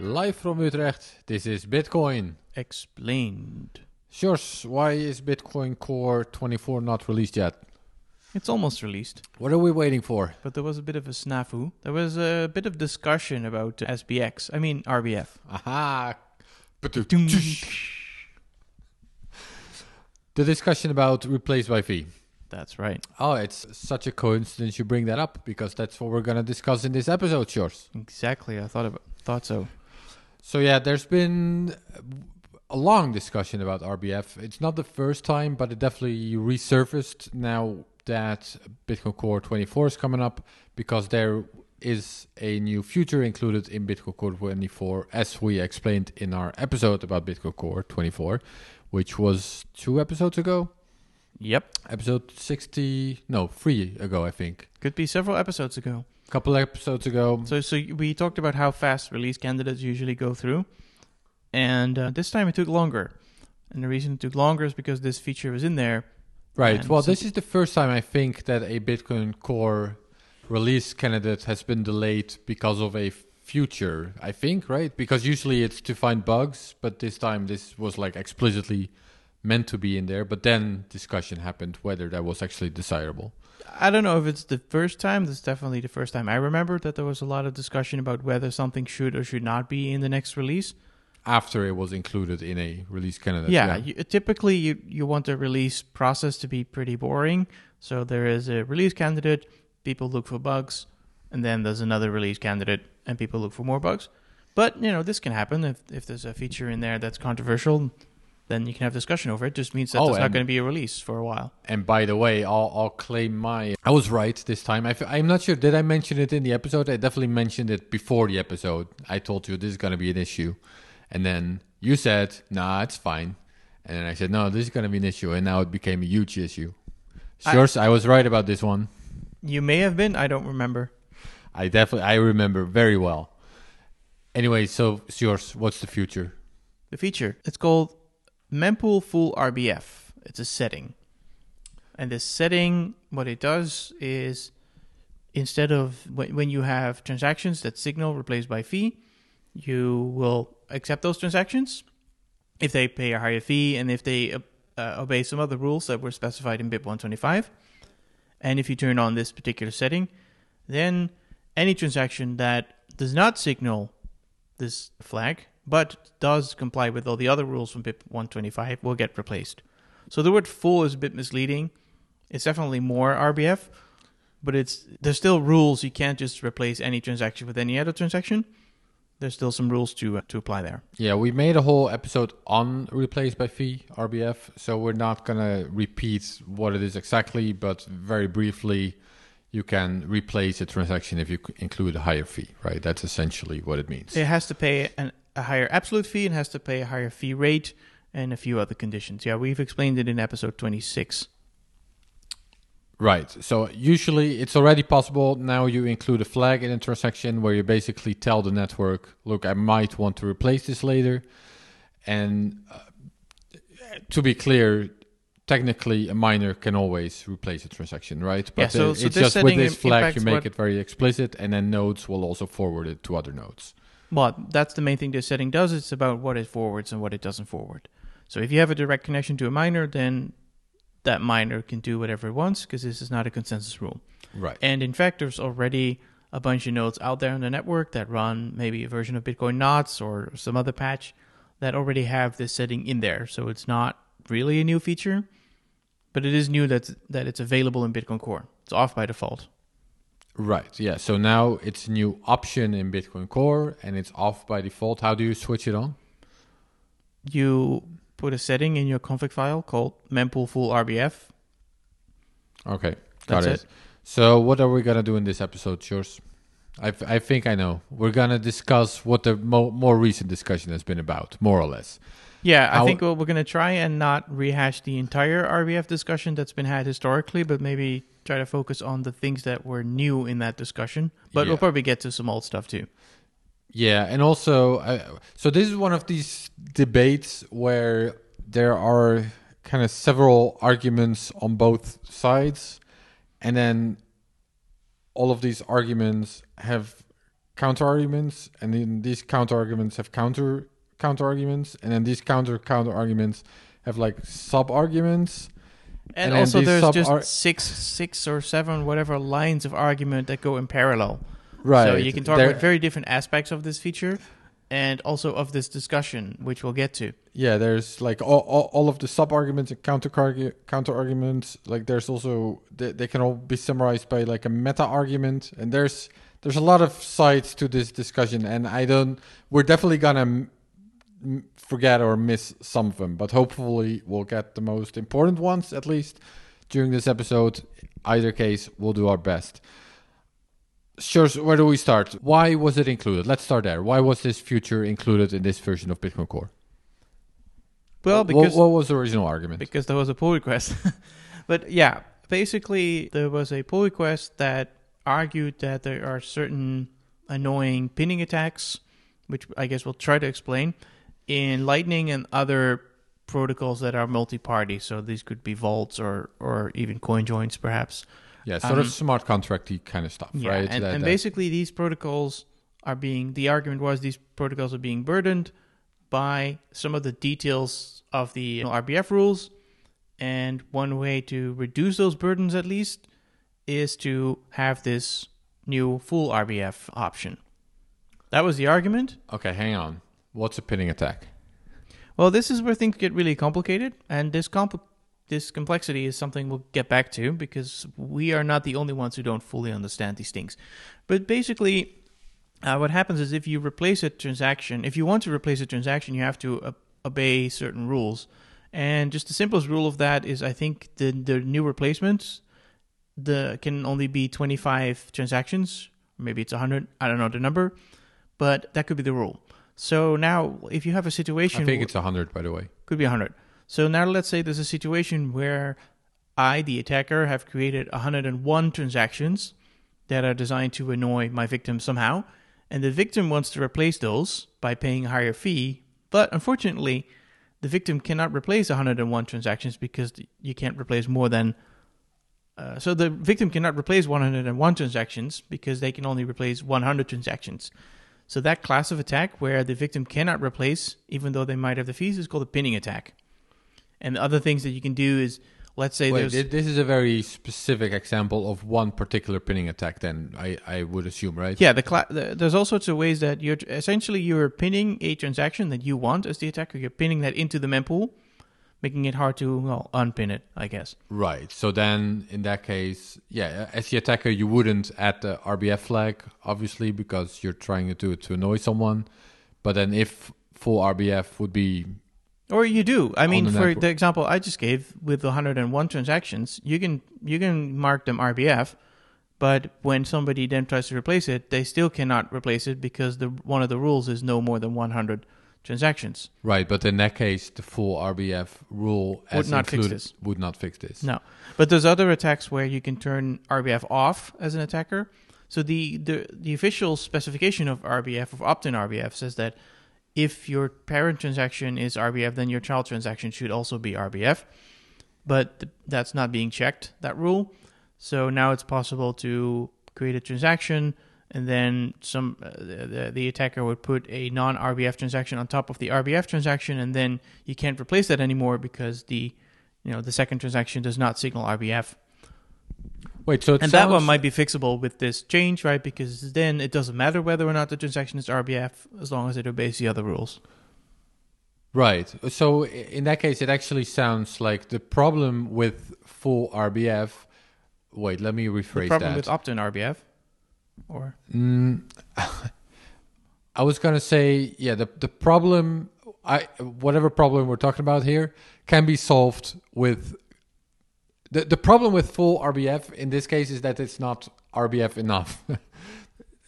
Live from Utrecht, this is Bitcoin Explained. Sjors, why is Bitcoin Core 24 not released yet? It's almost released. What are we waiting for? But there was a bit of a snafu. There was a bit of discussion about SBX. I mean, RBF. Aha! The discussion about replaced by fee. That's right. Oh, it's such a coincidence you bring that up, because that's what we're going to discuss in this episode, Sjors. Exactly. I thought so. So yeah, there's been a long discussion about RBF. It's not the first time, but it definitely resurfaced now that Bitcoin Core 24 is coming up, because there is a new feature included in Bitcoin Core 24, as we explained in our episode about Bitcoin Core 24, which was 2 episodes ago. Yep. Episode 3 ago, I think. Could be several episodes ago. A couple episodes ago. So we talked about how fast release candidates usually go through. And this time it took longer. And the reason it took longer is because this feature was in there. Right. Well, this is the first time, I think, that a Bitcoin Core release candidate has been delayed because of a feature, I think, right? Because usually it's to find bugs, but this time this was like explicitly meant to be in there, but then discussion happened whether that was actually desirable. I don't know if it's the first time. This is definitely the first time I remember that there was a lot of discussion about whether something should or should not be in the next release. After it was included in a release candidate. Yeah. Typically you want the release process to be pretty boring. So there is a release candidate, people look for bugs, and then there's another release candidate, and people look for more bugs. But, you know, this can happen. If there's a feature in there that's controversial, then you can have discussion over it. Just means that there's not going to be a release for a while. And by the way, I'll claim I was right this time. I'm not sure. Did I mention it in the episode? I definitely mentioned it before the episode. I told you this is going to be an issue. And then you said, nah, it's fine. And then I said, no, this is going to be an issue. And now it became a huge issue. Sure, I was right about this one. You may have been. I don't remember. I remember very well. Anyway, so Sjors, what's the future? The feature. It's called Mempool Full RBF. It's a setting. And this setting, what it does is, instead of when you have transactions that signal replaced by fee, you will accept those transactions if they pay a higher fee and if they obey some other rules that were specified in BIP 125. And if you turn on this particular setting, then any transaction that does not signal this flag but does comply with all the other rules from BIP 125 will get replaced. So the word full is a bit misleading. It's definitely more RBF, but there's still rules. You can't just replace any transaction with any other transaction. There's still some rules to apply there. Yeah, we made a whole episode on replaced by fee, RBF, so we're not going to repeat what it is exactly, but very briefly, you can replace a transaction if you include a higher fee, right? That's essentially what it means. It has to pay a higher absolute fee and has to pay a higher fee rate and a few other conditions. Yeah, we've explained it in episode 26. Right. So usually it's already possible. Now you include a flag in a transaction where you basically tell the network, look, I might want to replace this later. And to be clear, technically a miner can always replace a transaction, right? But yeah, so it's just with this flag you make it very explicit, and then nodes will also forward it to other nodes. Well, that's the main thing this setting does. It's about what it forwards and what it doesn't forward. So if you have a direct connection to a miner, then that miner can do whatever it wants because this is not a consensus rule. Right. And in fact, there's already a bunch of nodes out there on the network that run maybe a version of Bitcoin Knots or some other patch that already have this setting in there. So it's not really a new feature, but it is new that it's available in Bitcoin Core. It's off by default. Right, yeah. So now it's a new option in Bitcoin Core and it's off by default. How do you switch it on? You put a setting in your config file called mempool full RBF. Okay, got it. So what are we going to do in this episode, Sjors? I think I know. We're going to discuss what the more recent discussion has been about, more or less. Yeah, I think we're going to try and not rehash the entire RBF discussion that's been had historically, but maybe try to focus on the things that were new in that discussion. But yeah, We'll probably get to some old stuff too. Yeah, and also, so this is one of these debates where there are kind of several arguments on both sides, and then all of these arguments have counter arguments, and then these counter arguments have counter arguments, and then these counter arguments have like sub arguments. And also there's just six or seven, whatever, lines of argument that go in parallel. Right. So you can talk about very different aspects of this feature and also of this discussion, which we'll get to. Yeah, there's like all of the sub-arguments and counter-arguments. Like there's also, they can all be summarized by like a meta-argument. And there's a lot of sides to this discussion. And we're definitely going to forget or miss some of them. But hopefully we'll get the most important ones, at least during this episode. Either case, we'll do our best. Sure, so where do we start? Why was it included? Let's start there. Why was this feature included in this version of Bitcoin Core? Well, because... What was the original argument? Because there was a pull request. But yeah, basically there was a pull request that argued that there are certain annoying pinning attacks, which I guess we'll try to explain, in Lightning and other protocols that are multi-party. So these could be vaults or even coin joins, perhaps. Yeah, sort of smart contract-y kind of stuff, yeah, right? And basically these protocols are being... The argument was these protocols are being burdened by some of the details of the RBF rules. And one way to reduce those burdens, at least, is to have this new full RBF option. That was the argument. Okay, hang on. What's a pinning attack? Well, this is where things get really complicated, and this complexity is something we'll get back to, because we are not the only ones who don't fully understand these things. But basically, what happens is if you want to replace a transaction, you have to obey certain rules. And just the simplest rule of that is, I think, the new replacements can only be 25 transactions. Maybe it's 100. I don't know the number. But that could be the rule. So now, if you have a situation... I think it's 100, by the way. Could be 100. So now let's say there's a situation where I, the attacker, have created 101 transactions that are designed to annoy my victim somehow, and the victim wants to replace those by paying a higher fee, but unfortunately, the victim cannot replace 101 transactions because you can't replace more than... So the victim cannot replace 101 transactions because they can only replace 100 transactions. So that class of attack where the victim cannot replace, even though they might have the fees, is called a pinning attack. And the other things that you can do is, let's say this is a very specific example of one particular pinning attack then, I would assume, right? Yeah, there's all sorts of ways that you're pinning a transaction that you want as the attacker. You're pinning that into the mempool, making it hard to unpin it, I guess. Right. So then in that case, yeah, as the attacker, you wouldn't add the RBF flag, obviously, because you're trying to do it to annoy someone. But then if full RBF would be... Or you do. I mean, for the example I just gave with 101 transactions, you can mark them RBF, but when somebody then tries to replace it, they still cannot replace it because one of the rules is no more than 100 transactions. Right, but in that case, the full RBF rule would not fix this. No, but there's other attacks where you can turn RBF off as an attacker. So the official specification of RBF, of opt-in RBF, says that if your parent transaction is RBF, then your child transaction should also be RBF. But that's not being checked, that rule. So now it's possible to create a transaction, and then the attacker would put a non-RBF transaction on top of the RBF transaction, and then you can't replace that anymore because the second transaction does not signal RBF. Wait, so that one might be fixable with this change, right? Because then it doesn't matter whether or not the transaction is RBF as long as it obeys the other rules. Right. So in that case, it actually sounds like the problem with full RBF... Wait, let me rephrase that. The problem with opt-in RBF? Or I was going to say, yeah, the problem... whatever problem we're talking about here can be solved with... The problem with full RBF in this case is that it's not RBF enough.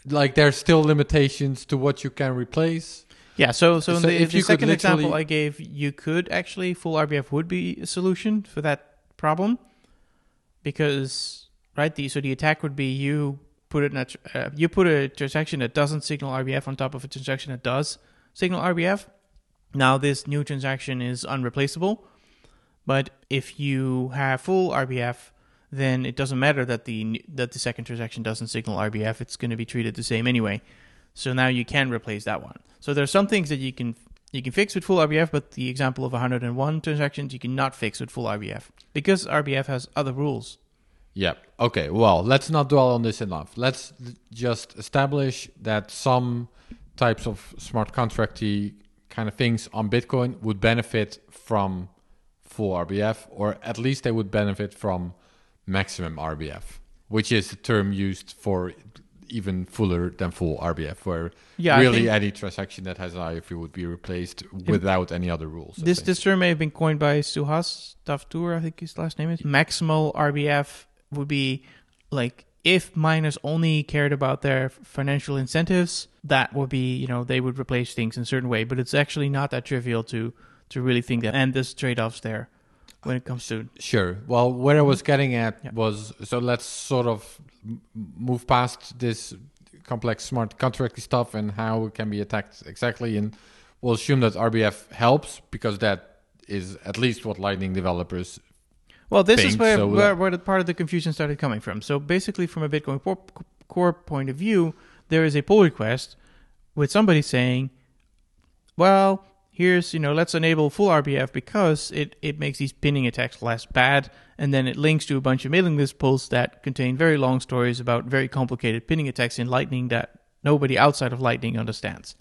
Like there's still limitations to what you can replace. Yeah, so in the second example I gave, you could actually, full RBF would be a solution for that problem. Because, right, the attack would be you put a transaction that doesn't signal RBF on top of a transaction that does signal RBF. Now this new transaction is unreplaceable. But if you have full RBF, then it doesn't matter that the second transaction doesn't signal RBF. It's going to be treated the same anyway. So now you can replace that one. So there are some things that you can fix with full RBF, but the example of 101 transactions, you cannot fix with full RBF because RBF has other rules. Yeah. Okay. Well, let's not dwell on this enough. Let's just establish that some types of smart contracty kind of things on Bitcoin would benefit from full RBF, or at least they would benefit from maximum RBF, which is the term used for even fuller than full RBF, where really any transaction that has an IFU would be replaced without any other rules. This term may have been coined by Suhas Taftur, I think his last name is. Maximal RBF would be like if miners only cared about their financial incentives, that would be, they would replace things in a certain way, but it's actually not that trivial to really think that, and there's trade-offs there when it comes to... Sure. Well, where I was getting at was, so let's sort of move past this complex smart contract stuff and how it can be attacked exactly. And we'll assume that RBF helps because that is at least what Lightning developers... Well, this think, is where the part of the confusion started coming from. So basically, from a Bitcoin Core point of view, there is a pull request with somebody saying, well... Here's, let's enable full RBF because it makes these pinning attacks less bad. And then it links to a bunch of mailing list posts that contain very long stories about very complicated pinning attacks in Lightning that nobody outside of Lightning understands.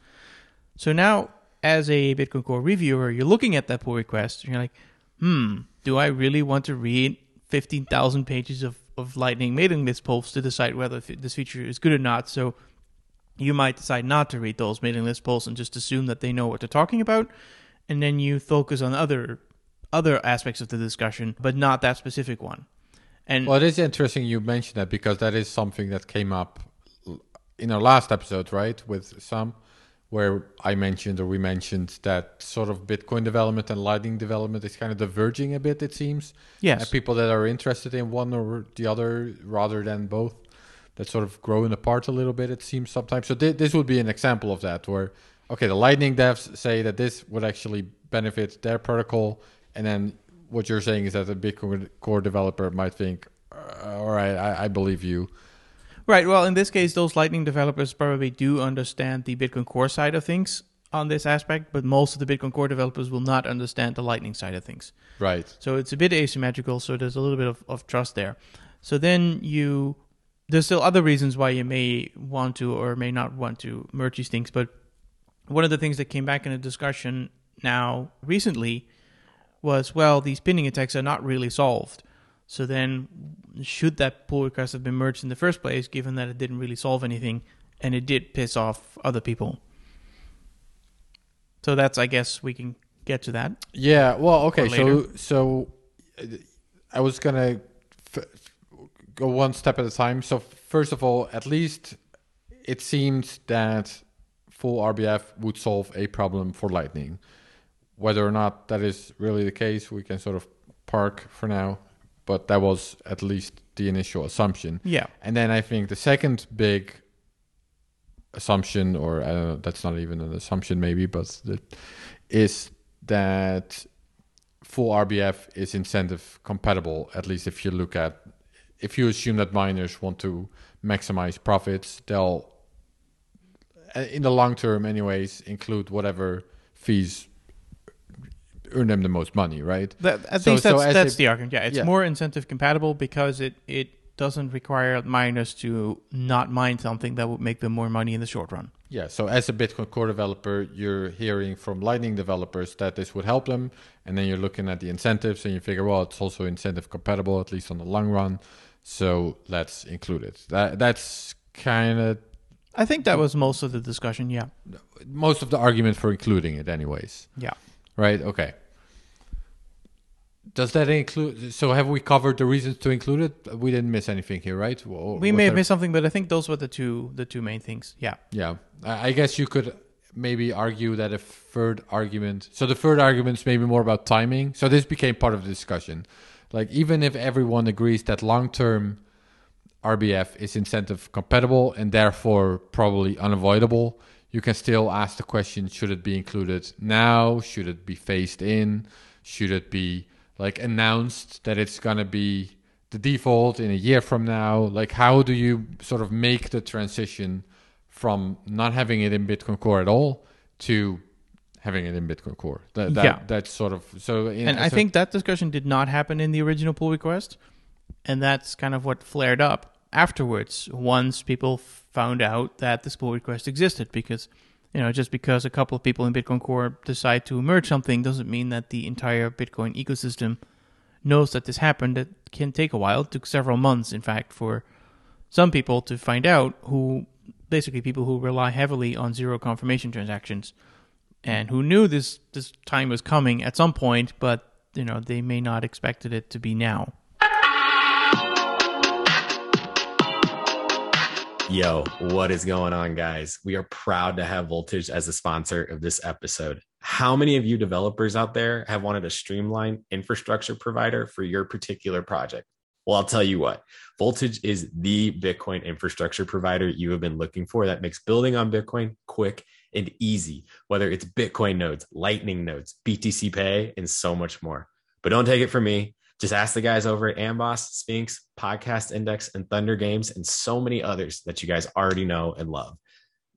So now, as a Bitcoin Core reviewer, you're looking at that pull request and you're like, do I really want to read 15,000 pages of Lightning mailing list posts to decide whether this feature is good or not? So you might decide not to read those mailing list polls and just assume that they know what they're talking about. And then you focus on other aspects of the discussion, but not that specific one. And well, it is interesting you mentioned that because that is something that came up in our last episode, right? With Sam, where we mentioned that sort of Bitcoin development and Lightning development is kind of diverging a bit, it seems. Yes. And people that are interested in one or the other rather than both. That sort of growing apart a little bit, it seems sometimes. So this would be an example of that where, okay, the Lightning devs say that this would actually benefit their protocol. And then what you're saying is that the Bitcoin Core developer might think, all right, I believe you. Right. Well, in this case, those Lightning developers probably do understand the Bitcoin Core side of things on this aspect, but most of the Bitcoin Core developers will not understand the Lightning side of things. Right. So it's a bit asymmetrical. So there's a little bit of trust there. So then there's still other reasons why you may want to or may not want to merge these things, but one of the things that came back in a discussion now recently was, well, these pinning attacks are not really solved. So then should that pull request have been merged in the first place, given that it didn't really solve anything and it did piss off other people? So that's, I guess, we can get to that. Yeah, well, okay, so I was going to... go one step at a time. So first of all, at least it seems that full RBF would solve a problem for Lightning. Whether or not that is really the case, we can sort of park for now, but that was at least the initial assumption. Yeah. And then I think the second big assumption, or I don't know, that's not even an assumption maybe, but is that full RBF is incentive compatible, at least if you look at... If you assume that miners want to maximize profits, they'll, in the long term anyways, include whatever fees earn them the most money, right? That's the argument. Yeah, it's more incentive compatible because it doesn't require miners to not mine something that would make them more money in the short run. Yeah, so as a Bitcoin Core developer, you're hearing from Lightning developers that this would help them, and then you're looking at the incentives and you figure, well, it's also incentive compatible, at least on the long run. So let's include it. That's kind of... I think that was most of the discussion, yeah. Most of the argument for including it anyways. Yeah. Right? Okay. Does that include... So have we covered the reasons to include it? We didn't miss anything here, right? We may have missed something, but I think those were the two main things. Yeah. Yeah. I guess you could maybe argue that a third argument... So the third argument is maybe more about timing. So this became part of the discussion. Like, even if everyone agrees that long-term RBF is incentive compatible and therefore probably unavoidable, you can still ask the question, should it be included now? Should it be phased in? Should it be announced that it's going to be the default in a year from now? Like, how do you sort of make the transition from not having it in Bitcoin Core at all to having it in Bitcoin Core. That's sort of so. I think that discussion did not happen in the original pull request, and that's kind of what flared up afterwards once people found out that this pull request existed. Because just because a couple of people in Bitcoin Core decide to merge something doesn't mean that the entire Bitcoin ecosystem knows that this happened. It can take a while. It took several months, in fact, for some people to find out who, basically people who rely heavily on zero confirmation transactions and who knew this time was coming at some point, but they may not expected it to be now. Yo, what is going on, guys? We are proud to have Voltage as a sponsor of this episode. How many of you developers out there have wanted a streamlined infrastructure provider for your particular project? Well, I'll tell you what, Voltage is the Bitcoin infrastructure provider you have been looking for that makes building on Bitcoin quick and easy, whether it's Bitcoin nodes, Lightning nodes, BTCPay, and so much more. But don't take it from me. Just ask the guys over at Amboss, Sphinx, Podcast Index, and Thunder Games, and so many others that you guys already know and love.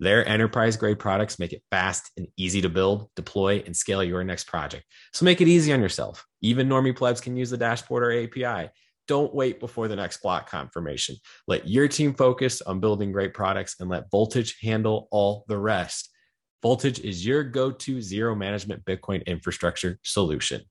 Their enterprise-grade products make it fast and easy to build, deploy, and scale your next project. So make it easy on yourself. Even normie plebs can use the dashboard or API. Don't wait before the next block confirmation. Let your team focus on building great products and let Voltage handle all the rest. Voltage is your go-to zero management Bitcoin infrastructure solution.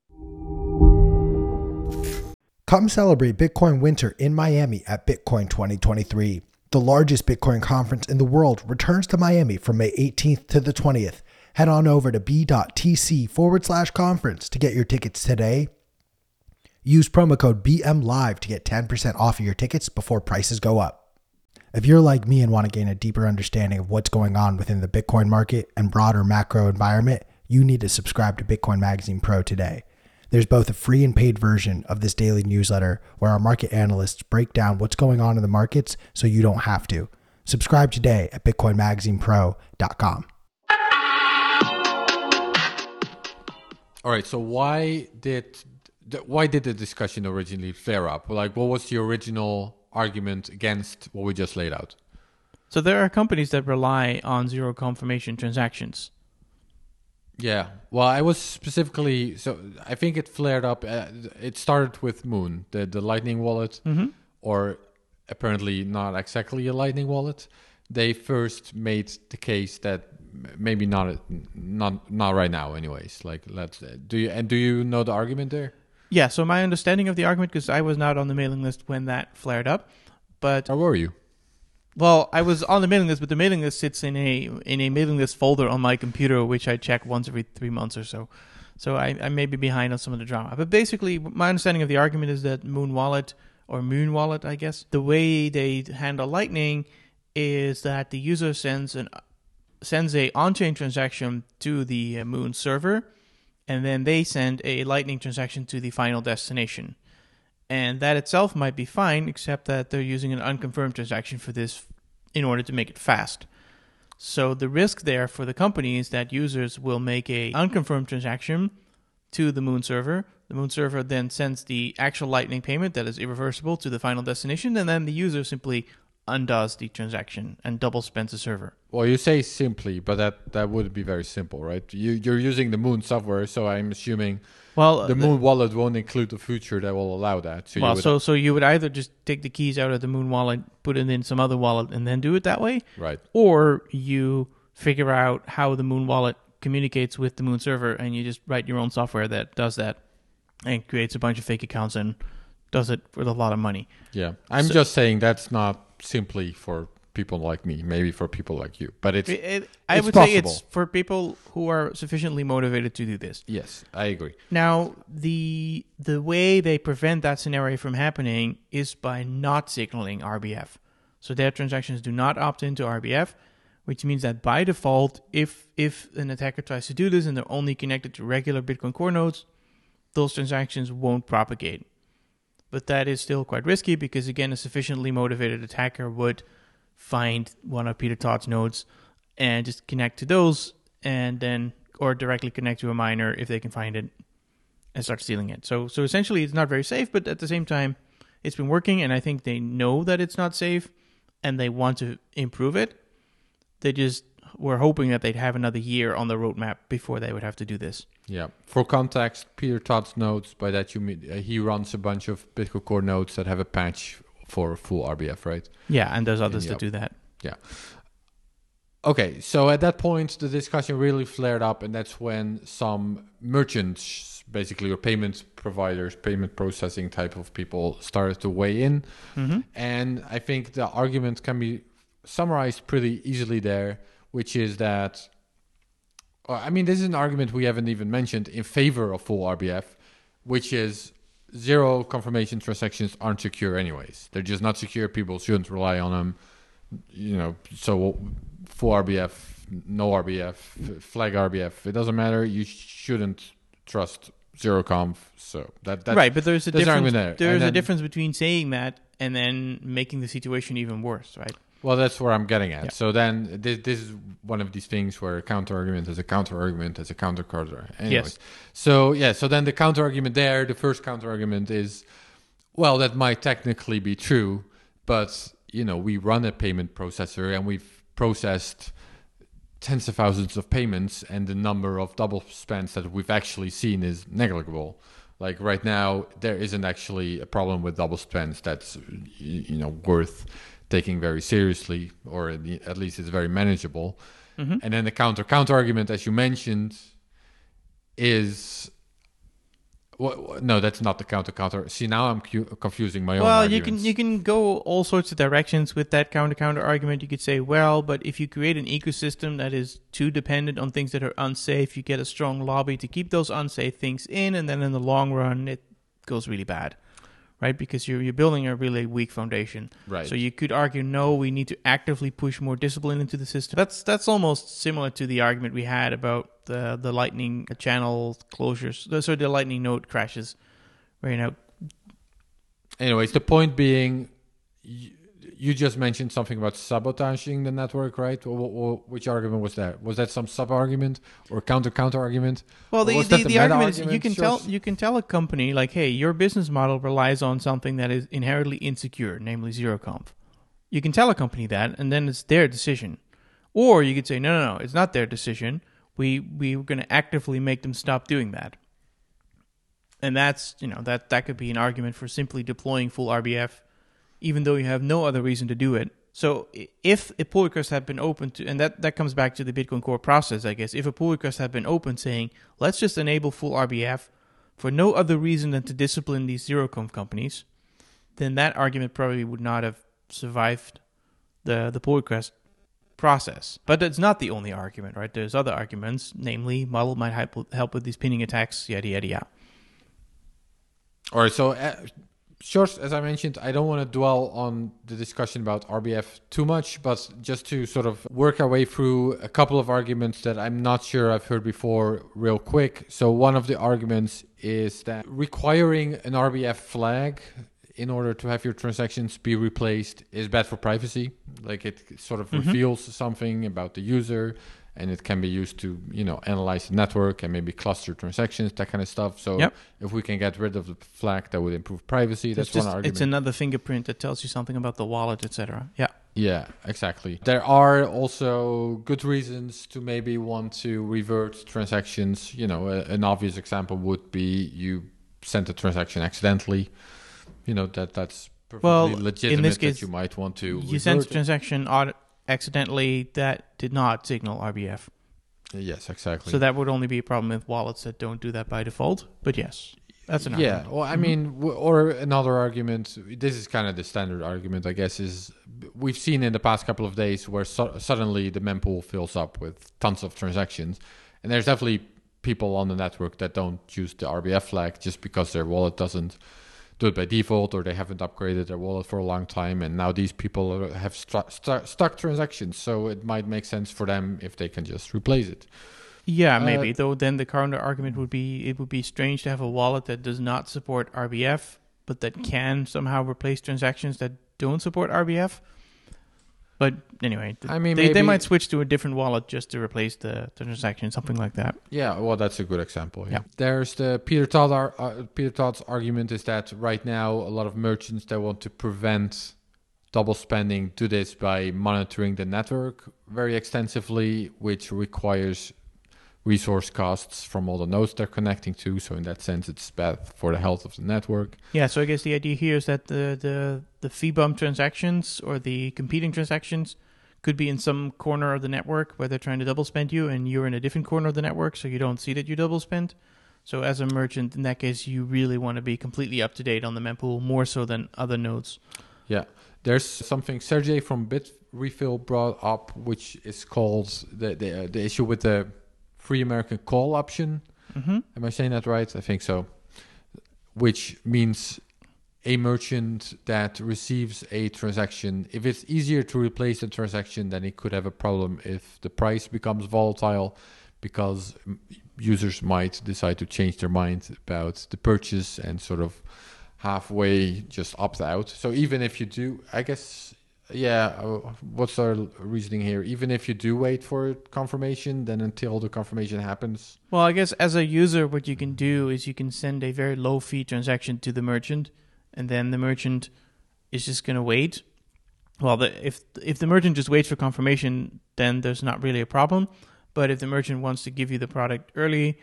Come celebrate Bitcoin winter in Miami at Bitcoin 2023. The largest Bitcoin conference in the world returns to Miami from May 18th to the 20th. Head on over to b.tc/conference to get your tickets today. Use promo code BMLIVE to get 10% off of your tickets before prices go up. If you're like me and want to gain a deeper understanding of what's going on within the Bitcoin market and broader macro environment, you need to subscribe to Bitcoin Magazine Pro today. There's both a free and paid version of this daily newsletter where our market analysts break down what's going on in the markets so you don't have to. Subscribe today at BitcoinMagazinePro.com. All right, so why did the discussion originally flare up? Like, what was the original argument against what we just laid out? So there are companies that rely on zero confirmation transactions. Yeah, well, I was specifically, so I think it flared up. It started with Muun, the Lightning wallet, or apparently not exactly a Lightning wallet. They first made the case that maybe not right now, anyways. Like, do you know the argument there? Yeah, so my understanding of the argument, because I was not on the mailing list when that flared up, but... How were you? Well, I was on the mailing list, but the mailing list sits in a mailing list folder on my computer, which I check once every 3 months or so. So I may be behind on some of the drama. But basically, my understanding of the argument is that Muun Wallet, I guess, the way they handle Lightning is that the user sends a on-chain transaction to the Muun server, and then they send a Lightning transaction to the final destination. And that itself might be fine, except that they're using an unconfirmed transaction for this in order to make it fast. So the risk there for the company is that users will make an unconfirmed transaction to the Muun server. The Muun server then sends the actual Lightning payment that is irreversible to the final destination, and then the user simply undoes the transaction and double spends the server. Well, you say simply, but that would be very simple, right? You're using the Muun software, so I'm assuming the Muun wallet won't include a feature that will allow that. So you would either just take the keys out of the Muun wallet, put it in some other wallet, and then do it that way, right? Or you figure out how the Muun wallet communicates with the Muun server, and you just write your own software that does that and creates a bunch of fake accounts and does it with a lot of money. Yeah, I'm just saying that's not simply for people like me, maybe for people like you, but I would say it's for people who are sufficiently motivated to do this. Yes, I agree. Now, the way they prevent that scenario from happening is by not signaling RBF. So their transactions do not opt into RBF, which means that by default, if an attacker tries to do this and they're only connected to regular Bitcoin Core nodes, those transactions won't propagate. But that is still quite risky because, again, a sufficiently motivated attacker would find one of Peter Todd's nodes and just connect to those and then, or directly connect to a miner if they can find it and start stealing it. So essentially it's not very safe, but at the same time it's been working, and I think they know that it's not safe and they want to improve it. they just were hoping that they'd have another year on the roadmap before they would have to do this. Yeah. For context, Peter Todd's nodes, by that you mean he runs a bunch of Bitcoin Core nodes that have a patch for full RBF, right? Yeah, and there's others that do that. Yeah. Okay, so at that point, the discussion really flared up, and that's when some merchants, basically, or payment providers, payment processing type of people started to weigh in. Mm-hmm. And I think the argument can be summarized pretty easily there, which is that, I mean, this is an argument we haven't even mentioned in favor of full RBF, which is zero confirmation transactions aren't secure anyways. They're just not secure. People shouldn't rely on them. You know, so full RBF, no RBF, flag RBF, it doesn't matter. You shouldn't trust zero conf. So that's right, but there's a difference. There's a difference between saying that and then making the situation even worse, right? Well, that's where I'm getting at. Yeah. So then this is one of these things where a counter-argument is a counter-argument is a counter-counter. Anyways, yes. So yeah, so then the counter-argument there, the first counter-argument is, well, that might technically be true, but you know, we run a payment processor and we've processed tens of thousands of payments, and the number of double spends that we've actually seen is negligible. Like right now, there isn't actually a problem with double spends that's, you know, worth taking very seriously, or at least it's very manageable. Mm-hmm. And then the counter argument, as you mentioned, is, well, no, that's not the counter. See, now I'm confusing my own arguments. Well, you can go all sorts of directions with that counter argument. You could say, well, but if you create an ecosystem that is too dependent on things that are unsafe, you get a strong lobby to keep those unsafe things in, and then in the long run, it goes really bad. Right, because you're building a really weak foundation. Right. So you could argue, no, we need to actively push more discipline into the system. That's almost similar to the argument we had about the Lightning channel closures. So the Lightning node crashes, right now. Anyways, the point being, you just mentioned something about sabotaging the network, right? Or which argument was that? Was that some sub-argument or counter argument? Well, the argument is you can tell a company like, hey, your business model relies on something that is inherently insecure, namely zero-conf. You can tell a company that, and then it's their decision. Or you could say, no, it's not their decision. We're going to actively make them stop doing that. And that's, you know, that could be an argument for simply deploying full RBF, even though you have no other reason to do it. So if a pull request had been open to, and that comes back to the Bitcoin Core process, I guess, if a pull request had been open saying, let's just enable full RBF for no other reason than to discipline these zero-conf companies, then that argument probably would not have survived the pull request process. But that's not the only argument, right? There's other arguments, namely, model might help with these pinning attacks, yada, yada, yada. All right, so short, as I mentioned, I don't want to dwell on the discussion about RBF too much, but just to sort of work our way through a couple of arguments that I'm not sure I've heard before real quick. So one of the arguments is that requiring an RBF flag in order to have your transactions be replaced is bad for privacy. Like it sort of reveals something about the user, and it can be used to, you know, analyze the network and maybe cluster transactions, that kind of stuff. So if we can get rid of the flag, that would improve privacy. That's one argument. It's another fingerprint that tells you something about the wallet, etc. Yeah. Yeah, exactly. There are also good reasons to maybe want to revert transactions. You know, an obvious example would be you sent a transaction accidentally. You know, that's perfectly legitimate in this case, that you might want to revert. You sent a transaction accidentally, that did not signal RBF. Yes, exactly. So that would only be a problem with wallets that don't do that by default. But yes, that's an argument. Yeah, well, I mean, or another argument, this is kind of the standard argument, I guess, is we've seen in the past couple of days where suddenly the mempool fills up with tons of transactions. And there's definitely people on the network that don't use the RBF flag just because their wallet doesn't do it by default, or they haven't upgraded their wallet for a long time, and now these people have stuck transactions, so it might make sense for them if they can just replace it. Yeah, maybe, though then the counter argument would be it would be strange to have a wallet that does not support RBF, but that can somehow replace transactions that don't support RBF. But anyway, I mean, they might switch to a different wallet just to replace the transaction, something like that. Yeah, well, that's a good example. Yeah. There's the Peter Todd's argument is that right now, a lot of merchants that want to prevent double spending do this by monitoring the network very extensively, which requires resource costs from all the nodes they're connecting to. So in that sense, it's bad for the health of the network. Yeah, so I guess the idea here is that the fee bump transactions or the competing transactions could be in some corner of the network where they're trying to double spend you, and you're in a different corner of the network, so you don't see that you double spend. So as a merchant, in that case, you really want to be completely up to date on the mempool, more so than other nodes. Yeah. There's something Sergei from BitRefill brought up, which is called the issue with the free American call option. Mm-hmm. Am I saying that right? I think so. Which means a merchant that receives a transaction, if it's easier to replace the transaction, then it could have a problem if the price becomes volatile, because users might decide to change their mind about the purchase and sort of halfway just opt out. So even if you do, I guess, yeah, what's our reasoning here? Even if you do wait for confirmation, then until the confirmation happens. Well, I guess as a user, what you can do is you can send a very low fee transaction to the merchant, and then the merchant is just going to wait. Well, if the merchant just waits for confirmation, then there's not really a problem. But if the merchant wants to give you the product early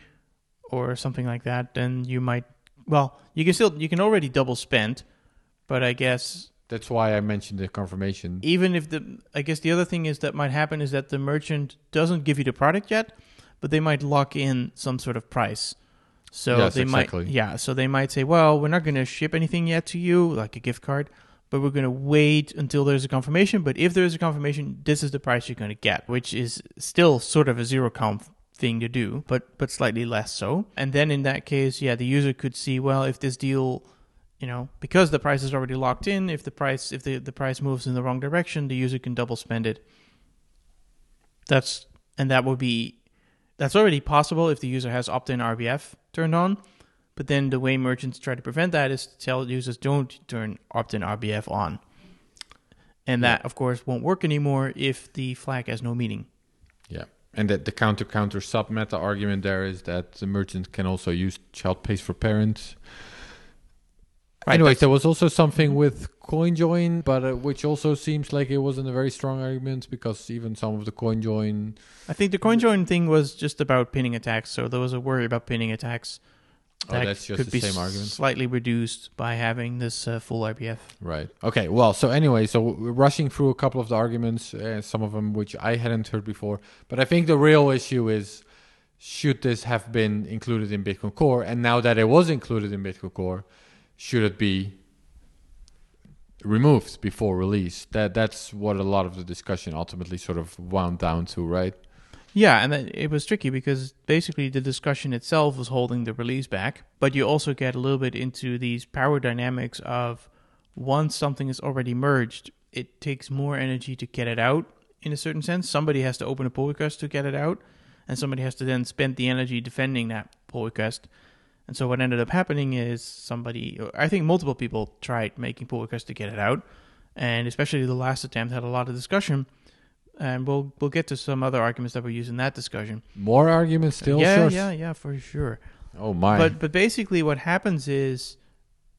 or something like that, then you might, well, you can already double spend, but I guess that's why I mentioned the confirmation. Even if the other thing is that might happen is that the merchant doesn't give you the product yet, but they might lock in some sort of price. So yes, so they might say, well, we're not going to ship anything yet to you, like a gift card, but we're going to wait until there's a confirmation. But if there's a confirmation, this is the price you're going to get, which is still sort of a zero conf thing to do, but slightly less so. And then in that case, yeah, the user could see, well, if this deal, you know, because the price is already locked in, if the price moves in the wrong direction, the user can double spend it. That's already possible if the user has opt-in RBF turned on. But then the way merchants try to prevent that is to tell users don't turn opt-in RBF on. And that, of course, won't work anymore if the flag has no meaning. Yeah. And that the counter sub-meta argument there is that the merchant can also use child pays for parents. Right, anyways, there was also something with CoinJoin, but which also seems like it wasn't a very strong argument, because even some of the CoinJoin... I think the CoinJoin thing was just about pinning attacks. So there was a worry about pinning attacks. That that's just could the same argument. Slightly reduced by having this full RBF. Right. Okay. Well, so anyway, so we're rushing through a couple of the arguments, some of them which I hadn't heard before. But I think the real issue is, should this have been included in Bitcoin Core? And now that it was included in Bitcoin Core, should it be removed before release? That's what a lot of the discussion ultimately sort of wound down to, right? Yeah, and it was tricky because basically the discussion itself was holding the release back, but you also get a little bit into these power dynamics of once something is already merged, it takes more energy to get it out in a certain sense. Somebody has to open a pull request to get it out, and somebody has to then spend the energy defending that pull request. And so what ended up happening is somebody, or I think multiple people, tried making pull requests to get it out, and especially the last attempt had a lot of discussion. And we'll get to some other arguments that were used in that discussion. More arguments still? Yeah, for sure. Oh, my. But basically what happens is,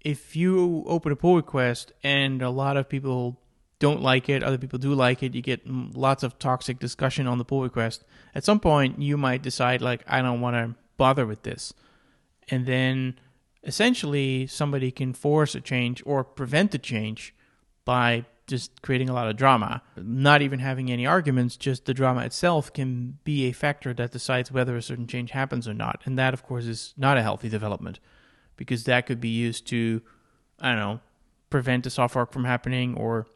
if you open a pull request and a lot of people don't like it, other people do like it, you get lots of toxic discussion on the pull request. At some point, you might decide, like, I don't want to bother with this. And then, essentially, somebody can force a change or prevent the change by just creating a lot of drama, not even having any arguments. Just the drama itself can be a factor that decides whether a certain change happens or not. And that, of course, is not a healthy development, because that could be used to, I don't know, prevent a soft fork from happening or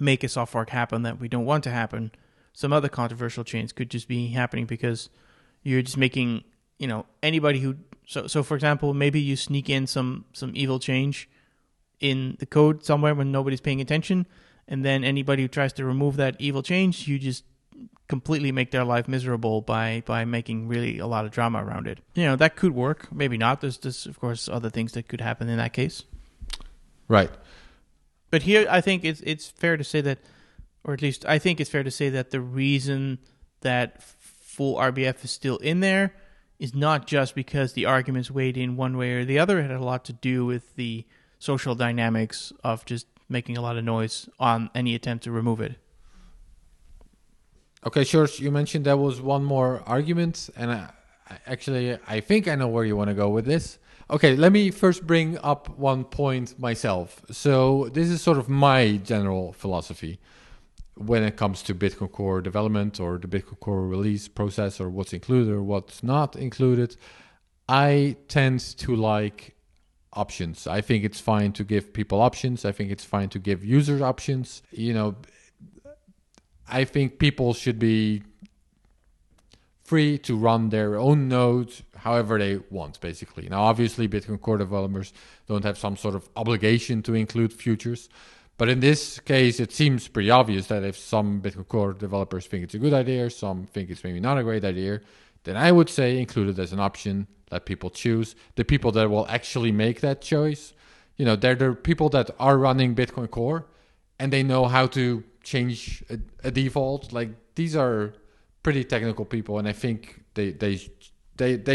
make a soft fork happen that we don't want to happen. Some other controversial change could just be happening because you're just making, you know, anybody who... So for example, maybe you sneak in some evil change in the code somewhere when nobody's paying attention, and then anybody who tries to remove that evil change, you just completely make their life miserable by making really a lot of drama around it. You know, that could work, maybe not. There's just, of course, other things that could happen in that case. Right. But here, I think it's fair to say that, or at least I think it's fair to say that the reason that full RBF is still in there is not just because the arguments weighed in one way or the other. It had a lot to do with the social dynamics of just making a lot of noise on any attempt to remove it. Okay, sure. You mentioned there was one more argument, and I think I know where you want to go with this. Okay, let me first bring up one point myself. So this is sort of my general philosophy when it comes to Bitcoin Core development or the Bitcoin Core release process or what's included or what's not included. I tend to like options. I think it's fine to give people options. I think it's fine to give users options. You know, I think people should be free to run their own nodes however they want, basically. Now, obviously, Bitcoin Core developers don't have some sort of obligation to include futures. But in this case, it seems pretty obvious that if some Bitcoin Core developers think it's a good idea, some think it's maybe not a great idea, then I would say include it as an option, let people choose. The people that will actually make that choice, you know, they're the people that are running Bitcoin Core and they know how to change a default. Like, these are pretty technical people, and I think they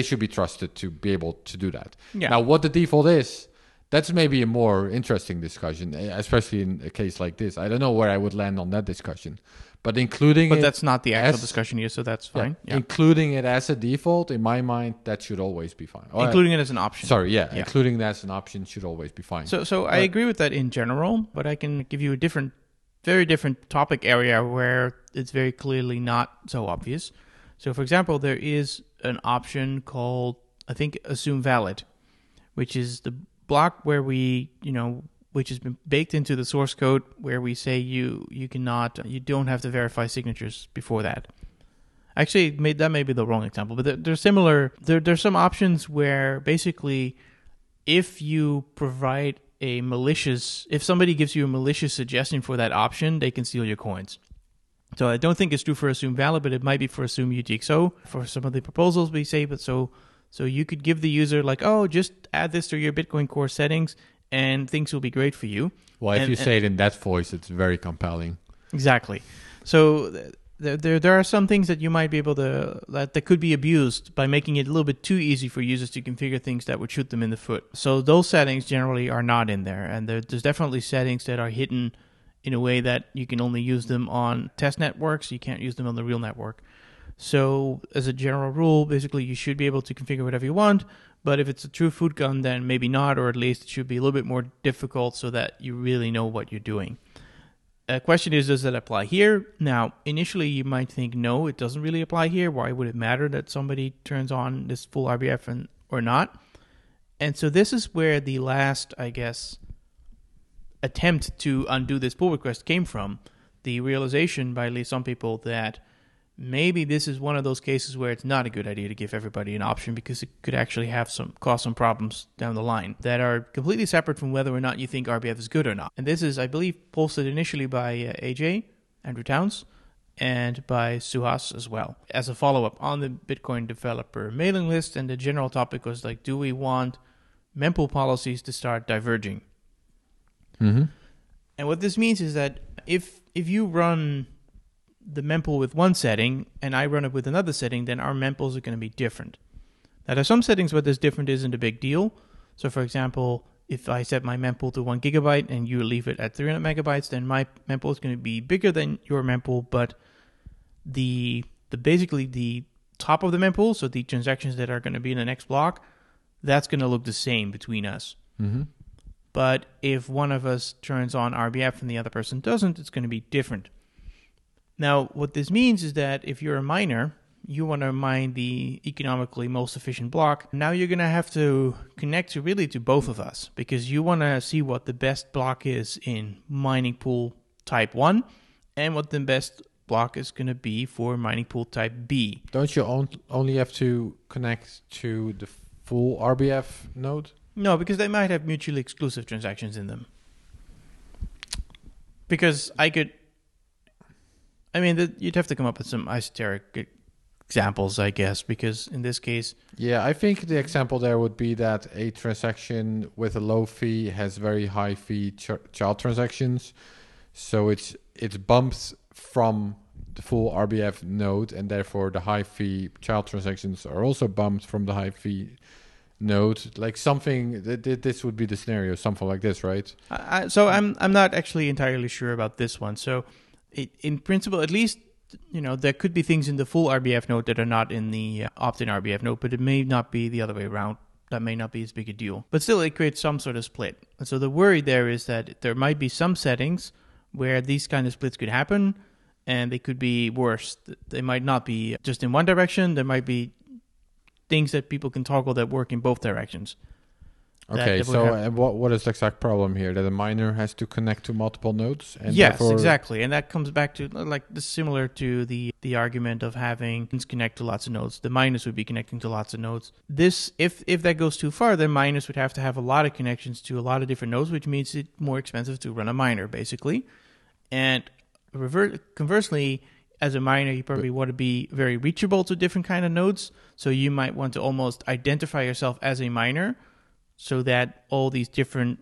should be trusted to be able to do that. Yeah. Now, what the default is, that's maybe a more interesting discussion, especially in a case like this. I don't know where I would land on that discussion, but including but that's not the actual discussion here, so that's fine. Yeah. Yeah. Including it as a default, in my mind, that should always be fine. Or including it as an option. Sorry, yeah, including that as an option should always be fine. So I agree with that in general, but I can give you a very different topic area where it's very clearly not so obvious. So for example, there is an option called, I think, assume valid, which is the block where we, you know, which has been baked into the source code where we say you don't have to verify signatures before that. Actually, that may be the wrong example, but they're similar. There's some options where basically if you provide if somebody gives you a malicious suggestion for that option, they can steal your coins. So I don't think it's true for assume valid, but it might be for assume UTXO for some of the proposals we say. But so you could give the user like, oh, just add this to your Bitcoin Core settings and things will be great for you. Well, if you say it in that voice, it's very compelling. Exactly. So there are some things that you might be able to, that could be abused by making it a little bit too easy for users to configure things that would shoot them in the foot. So those settings generally are not in there. And there's definitely settings that are hidden in a way that you can only use them on test networks. You can't use them on the real network. So as a general rule, basically you should be able to configure whatever you want, but if it's a true food gun, then maybe not, or at least it should be a little bit more difficult so that you really know what you're doing. The question is, does that apply here? Now, initially, you might think, no, it doesn't really apply here. Why would it matter that somebody turns on this full RBF or not? And so this is where the last, I guess, attempt to undo this pull request came from, the realization by at least some people that maybe this is one of those cases where it's not a good idea to give everybody an option because it could actually have cause some problems down the line that are completely separate from whether or not you think RBF is good or not. And this is, I believe, posted initially by AJ, Andrew Towns, and by Suhas as well, as a follow-up on the Bitcoin developer mailing list. And the general topic was like, do we want mempool policies to start diverging? Mm-hmm. And what this means is that if you run the mempool with one setting and I run it with another setting, then our mempools are going to be different. Now, there's some settings where this different isn't a big deal. So for example, if I set my mempool to 1 gigabyte and you leave it at 300 megabytes, then my mempool is going to be bigger than your mempool, but the basically the top of the mempool, so the transactions that are going to be in the next block, that's going to look the same between us. Mm-hmm. But if one of us turns on RBF and the other person doesn't, it's going to be different. Now, what this means is that if you're a miner, you want to mine the economically most efficient block. Now you're going to have to connect to both of us because you want to see what the best block is in mining pool type 1 and what the best block is going to be for mining pool type B. Don't you only have to connect to the full RBF node? No, because they might have mutually exclusive transactions in them. Because you'd have to come up with some esoteric examples, I guess, because in this case... Yeah, I think the example there would be that a transaction with a low fee has very high fee child transactions. So it's bumped from the full RBF node, and therefore the high fee child transactions are also bumped from the high fee node, like something that this would be the scenario, something like this, right? So I'm not actually entirely sure about this one. So in principle, at least, you know, there could be things in the full RBF node that are not in the opt-in RBF node, but it may not be the other way around. That may not be as big a deal, but still it creates some sort of split. And so the worry there is that there might be some settings where these kind of splits could happen, and they could be worse. They might not be just in one direction. There might be things that people can toggle that work in both directions. Okay, so what is the exact problem here? That a miner has to connect to multiple nodes? And yes, therefore... exactly. And that comes back to, like, this, similar to the argument of having connect to lots of nodes. The miners would be connecting to lots of nodes. This, if that goes too far, then miners would have to have a lot of connections to a lot of different nodes, which means it's more expensive to run a miner, basically. And conversely, as a miner, you probably want to be very reachable to different kind of nodes. So you might want to almost identify yourself as a miner, so that all these different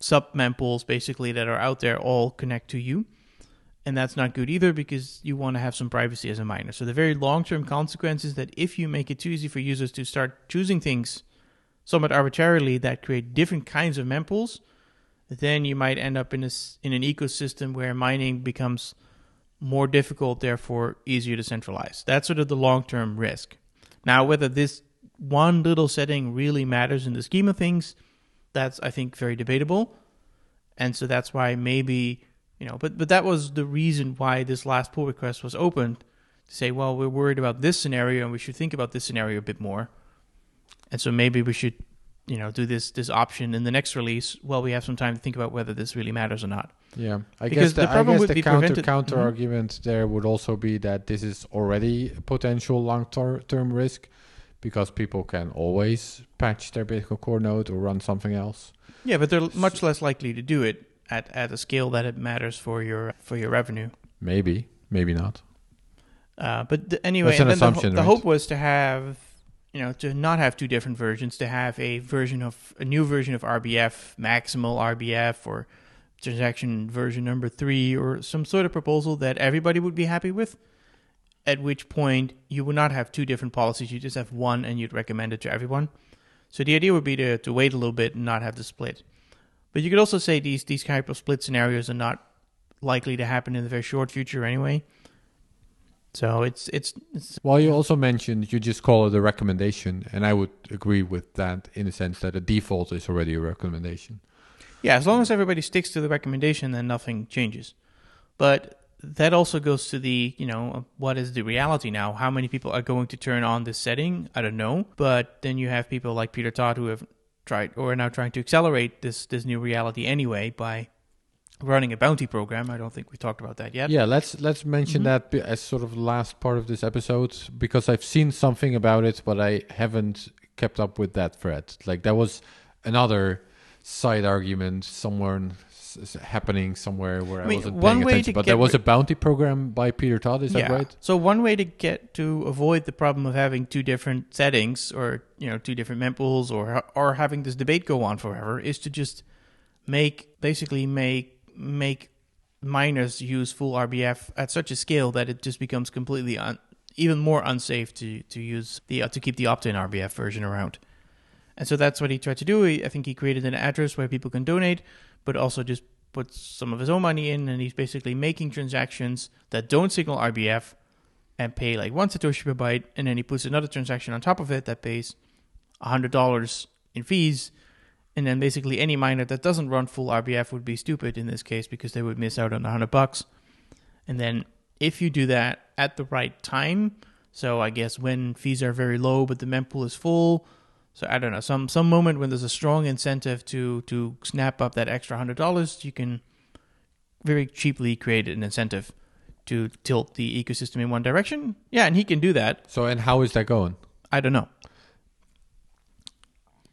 sub-mempools basically that are out there all connect to you. And that's not good either, because you want to have some privacy as a miner. So the very long-term consequence is that if you make it too easy for users to start choosing things somewhat arbitrarily that create different kinds of mempools, then you might end up in an ecosystem where mining becomes more difficult, therefore easier to centralize. That's sort of the long-term risk. Now, whether this one little setting really matters in the scheme of things, that's, I think, very debatable. And so that's why maybe, you know, but that was the reason why this last pull request was opened, to say, well, we're worried about this scenario and we should think about this scenario a bit more. And so maybe we should, you know, do this option in the next release while we have some time to think about whether this really matters or not. Yeah, I guess the counter argument there would also be that this is already a potential long-term risk, because people can always patch their Bitcoin Core node or run something else. Yeah, but they're much less likely to do it at a scale that it matters for your revenue. Maybe not. But anyway, that's an assumption, the hope was to have, you know, to not have two different versions, to have a new version of RBF, maximal RBF, or transaction version number 3, or some sort of proposal that everybody would be happy with. At which point you would not have two different policies. You just have one, and you'd recommend it to everyone. So the idea would be to wait a little bit and not have the split. But you could also say these type of split scenarios are not likely to happen in the very short future anyway. So it's well, you also mentioned you just call it a recommendation, and I would agree with that in the sense that a default is already a recommendation. Yeah, as long as everybody sticks to the recommendation, then nothing changes. But that also goes to the, you know, what is the reality now? How many people are going to turn on this setting? I don't know. But then you have people like Peter Todd who have tried or are now trying to accelerate this new reality anyway by running a bounty program. I don't think we talked about that yet. Yeah, let's mention that as sort of last part of this episode, because I've seen something about it, but I haven't kept up with that thread. Like, that was another side argument happening somewhere where I wasn't paying attention, but there was a bounty program by Peter Todd, is that right? So one way to get to avoid the problem of having two different settings, or, you know, two different mempools, or having this debate go on forever, is to just make miners use full RBF at such a scale that it just becomes completely even more unsafe to use to keep the opt-in RBF version around. And so that's what he tried to do. I think he created an address where people can donate, but also just puts some of his own money in, and he's basically making transactions that don't signal RBF and pay like 1 Satoshi per byte, and then he puts another transaction on top of it that pays $100 in fees, and then basically any miner that doesn't run full RBF would be stupid in this case, because they would miss out on $100. And then if you do that at the right time, so I guess when fees are very low but the mempool is full, so I don't know, some moment when there's a strong incentive to snap up that extra $100, you can very cheaply create an incentive to tilt the ecosystem in one direction. Yeah, and he can do that. So, and how is that going? I don't know.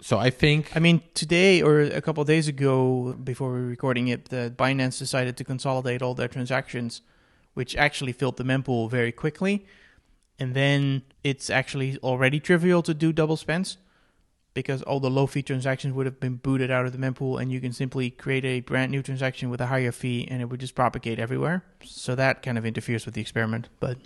So today or a couple of days ago, before we were recording it, the Binance decided to consolidate all their transactions, which actually filled the mempool very quickly. And then it's actually already trivial to do double spends, because all the low-fee transactions would have been booted out of the mempool, and you can simply create a brand new transaction with a higher fee, and it would just propagate everywhere. So that kind of interferes with the experiment, but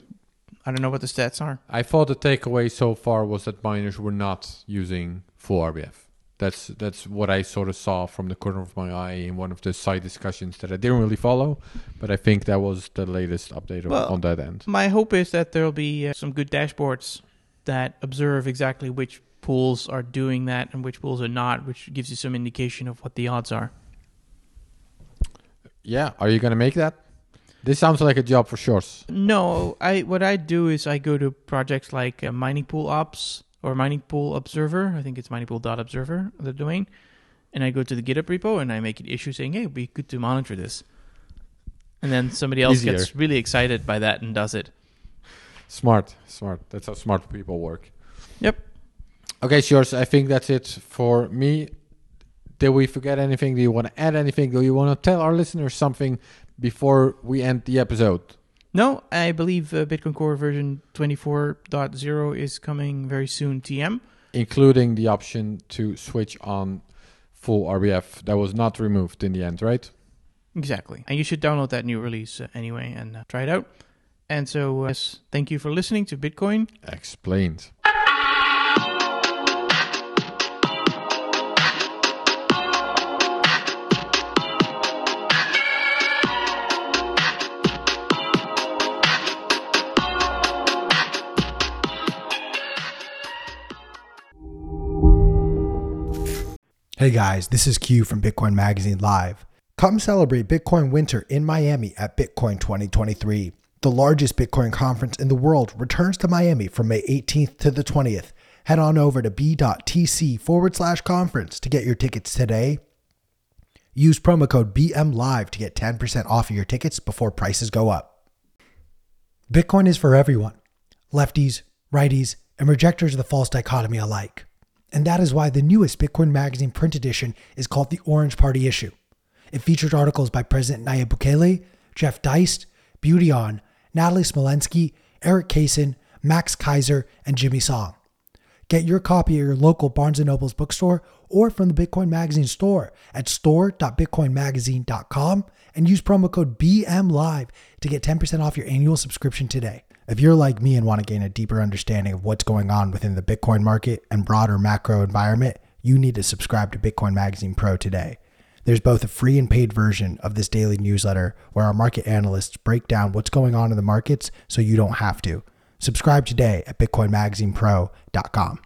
I don't know what the stats are. I thought the takeaway so far was that miners were not using for RBF. That's what I sort of saw from the corner of my eye in one of the side discussions that I didn't really follow, but I think that was the latest update on that end. My hope is that there'll be some good dashboards that observe exactly which pools are doing that and which pools are not, which gives you some indication of what the odds are. Yeah, are you going to make that? This sounds like a job for shorts. No, what I do is I go to projects like Mining Pool Ops or Mining Pool Observer. I think it's miningpool.observer, the domain. And I go to the GitHub repo and I make an issue saying, hey, it'd be good to monitor this. And then somebody else gets really excited by that and does it. Smart. That's how smart people work. Yep. Okay, Shores, I think that's it for me. Did we forget anything? Do you want to add anything? Do you want to tell our listeners something before we end the episode? No, I believe Bitcoin Core version 24.0 is coming very soon, TM. Including the option to switch on full RBF. That was not removed in the end, right? Exactly. And you should download that new release anyway and try it out. And so, yes, thank you for listening to Bitcoin Explained. Hey guys, this is Q from Bitcoin Magazine Live. Come celebrate Bitcoin winter in Miami at Bitcoin 2023. The largest Bitcoin conference in the world returns to Miami from May 18th to the 20th. Head on over to b.tc/conference to get your tickets today. Use promo code BMLIVE to get 10% off of your tickets before prices go up. Bitcoin is for everyone, lefties, righties, and rejectors of the false dichotomy alike. And that is why the newest Bitcoin Magazine print edition is called the Orange Party Issue. It featured articles by President Nayib Bukele, Jeff Deist, Beautyon, Natalie Smolensky, Eric Kaysen, Max Kaiser, and Jimmy Song. Get your copy at your local Barnes & Noble's bookstore or from the Bitcoin Magazine store at store.bitcoinmagazine.com and use promo code BMLIVE to get 10% off your annual subscription today. If you're like me and want to gain a deeper understanding of what's going on within the Bitcoin market and broader macro environment, you need to subscribe to Bitcoin Magazine Pro today. There's both a free and paid version of this daily newsletter where our market analysts break down what's going on in the markets so you don't have to. Subscribe today at bitcoinmagazinepro.com.